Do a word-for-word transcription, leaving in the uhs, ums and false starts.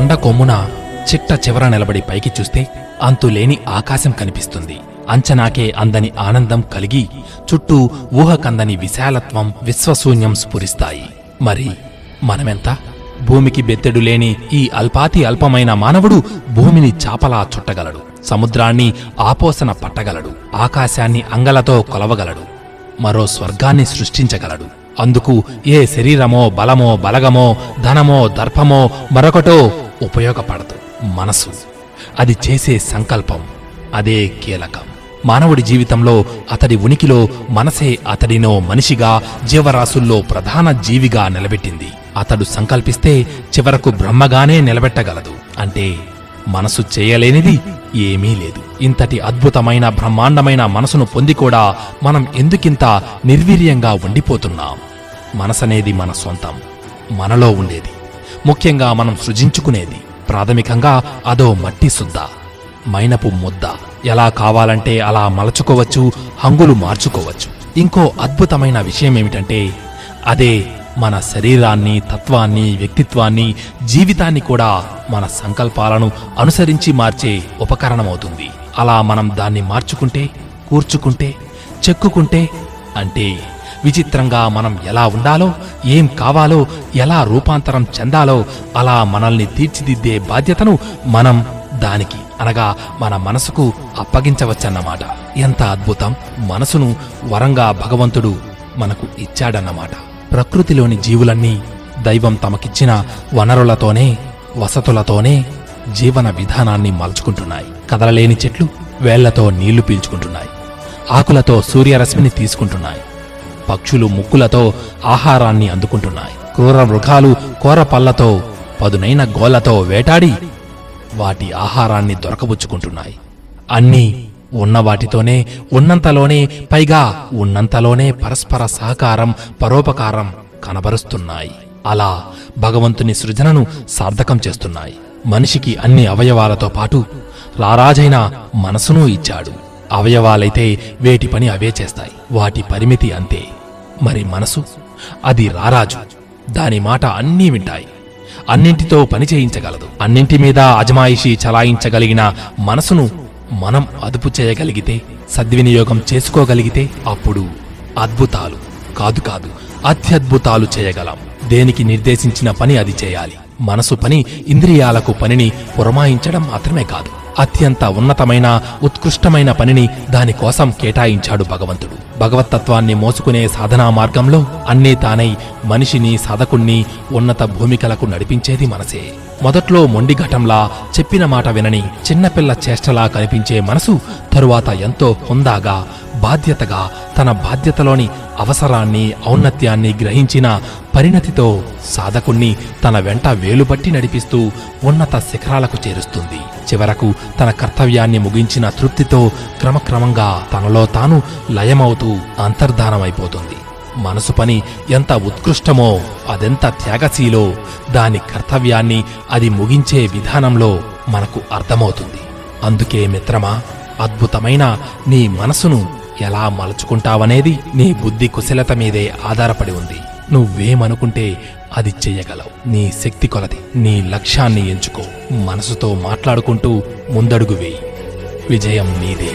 కొండ కొమ్మున చిట్ట చివర నిలబడి పైకి చూస్తే అంతులేని ఆకాశం కనిపిస్తుంది. అంచనాకే అందని ఆనందం కలిగి చుట్టూ ఊహకందని విశాలత్వం, విశ్వశూన్యం స్ఫురిస్తాయి. మరి మనమెంత? భూమికి బెత్తెడులేని ఈ అల్పాతి అల్పమైన మానవుడు భూమిని చాపలా చుట్టగలడు, సముద్రాన్ని ఆపోసన పట్టగలడు, ఆకాశాన్ని అంగలతో కొలవగలడు, మరో స్వర్గాన్ని సృష్టించగలడు. అందుకు ఏ శరీరమో, బలమో, బలగమో, ధనమో, దర్పమో, మరొకటో ఉపయోగపడదు. మనసు, అది చేసే సంకల్పం, అదే కీలకం. మానవుడి జీవితంలో, అతడి ఉనికిలో మనసే అతడినో మనిషిగా, జీవరాశుల్లో ప్రధాన జీవిగా నిలబెట్టింది. అతడు సంకల్పిస్తే చివరకు బ్రహ్మగానే నిలబెట్టగలదు. అంటే మనసు చేయలేనిది ఏమీ లేదు. ఇంతటి అద్భుతమైన, బ్రహ్మాండమైన మనసును పొంది కూడా మనం ఎందుకింత నిర్వీర్యంగా ఉండిపోతున్నాం? మనసనేది మన సొంతం, మనలో ఉండేది, ముఖ్యంగా మనం సృజించుకునేది. ప్రాథమికంగా అదో మట్టి సుద్ద, మైనపు ముద్ద. ఎలా కావాలంటే అలా మలచుకోవచ్చు, హంగులు మార్చుకోవచ్చు. ఇంకో అద్భుతమైన విషయమేమిటంటే, అదే మన శరీరాన్ని, తత్వాన్ని, వ్యక్తిత్వాన్ని, జీవితాన్ని కూడా మన సంకల్పాలను అనుసరించి మార్చే ఉపకరణమవుతుంది. అలా మనం దాన్ని మార్చుకుంటే, కూర్చుకుంటే, చెక్కుకుంటే, అంటే విచిత్రంగా మనం ఎలా ఉండాలో, ఏం కావాలో, ఎలా రూపాంతరం చెందాలో, అలా మనల్ని తీర్చిదిద్దే బాధ్యతను మనం దానికి, అనగా మన మనసుకు అప్పగించవచ్చన్నమాట. ఎంత అద్భుతం! మనసును వరంగా భగవంతుడు మనకు ఇచ్చాడన్నమాట. ప్రకృతిలోని జీవులన్నీ దైవం తమకిచ్చిన వనరులతోనే, వసతులతోనే జీవన విధానాన్ని మలుచుకుంటున్నాయి. కదలలేని చెట్లు వేళ్లతో నీళ్లు పీల్చుకుంటున్నాయి, ఆకులతో సూర్యరశ్మిని తీసుకుంటున్నాయి, పక్షులు ముక్కులతో ఆహారాన్ని అందుకుంటున్నాయి, క్రూర మృగాలు కోర పళ్లతో, పదునైన గోళ్లతో వేటాడి వాటి ఆహారాన్ని దొరకబుచ్చుకుంటున్నాయి. అన్నీ ఉన్నవాటితోనే, ఉన్నంతలోనే, పైగా ఉన్నంతలోనే పరస్పర సహకారం, పరోపకారం కనబరుస్తున్నాయి. అలా భగవంతుని సృజనను సార్థకం చేస్తున్నాయి. మనిషికి అన్ని అవయవాలతో పాటు రారాజైన మనసును ఇచ్చాడు. అవయవాలైతే వేటి పని అవే చేస్తాయి, వాటి పరిమితి అంతే. మరి మనసు, అది రారాజు, దాని మాట అన్నీ వింటాయి, అన్నింటితో పని చేయించగలదు. అన్నింటి మీద అజమాయిషీ చలాయించగలిగిన మనసును మనం అదుపు చేయగలిగితే, సద్వినియోగం చేసుకోగలిగితే, అప్పుడు అద్భుతాలు, కాదు కాదు అత్యద్భుతాలు చేయగలం. దేనికి నిర్దేశించిన పని అది చేయాలి. మనసు పని ఇంద్రియాలకు పనిని పురమాయించడం మాత్రమే కాదు, అత్యంత ఉన్నతమైన, ఉత్కృష్టమైన పనిని దానికోసం కేటాయించాడు భగవంతుడు. భగవత్తత్వాన్ని మోసుకునే సాధనా మార్గంలో అన్నీ తానై మనిషిని, సాధకుణ్ణి ఉన్నత భూమికలకు నడిపించేది మనసే. మొదట్లో మొండి ఘటంలా, చెప్పిన మాట వినని చిన్నపిల్ల చేష్టలా కనిపించే మనసు తరువాత ఎంతో హుందాగా, బాధ్యతగా, తన బాధ్యతలోని అవసరాన్ని, ఔన్నత్యాన్ని గ్రహించిన పరిణతితో సాధకుణ్ణి తన వెంట వేలుబట్టి నడిపిస్తూ ఉన్నత శిఖరాలకు చేరుస్తుంది. చివరకు తన కర్తవ్యాన్ని ముగించిన తృప్తితో క్రమక్రమంగా తనలో తాను లయమవుతూ అంతర్ధానమైపోతుంది. మనసు పని ఎంత ఉత్కృష్టమో, అదెంత త్యాగశీలో, దాని కర్తవ్యాన్ని అది ముగించే విధానంలో మనకు అర్థమవుతుంది. అందుకే మిత్రమా, అద్భుతమైన నీ మనసును ఎలా మలుచుకుంటావనేది నీ బుద్ధి కుశలత మీదే ఆధారపడి ఉంది. నువ్వేమనుకుంటే అది చేయగలవు. నీ శక్తి కొలది నీ లక్ష్యాన్ని ఎంచుకో. మనసుతో మాట్లాడుకుంటూ ముందడుగు వేయి. విజయం నీదే.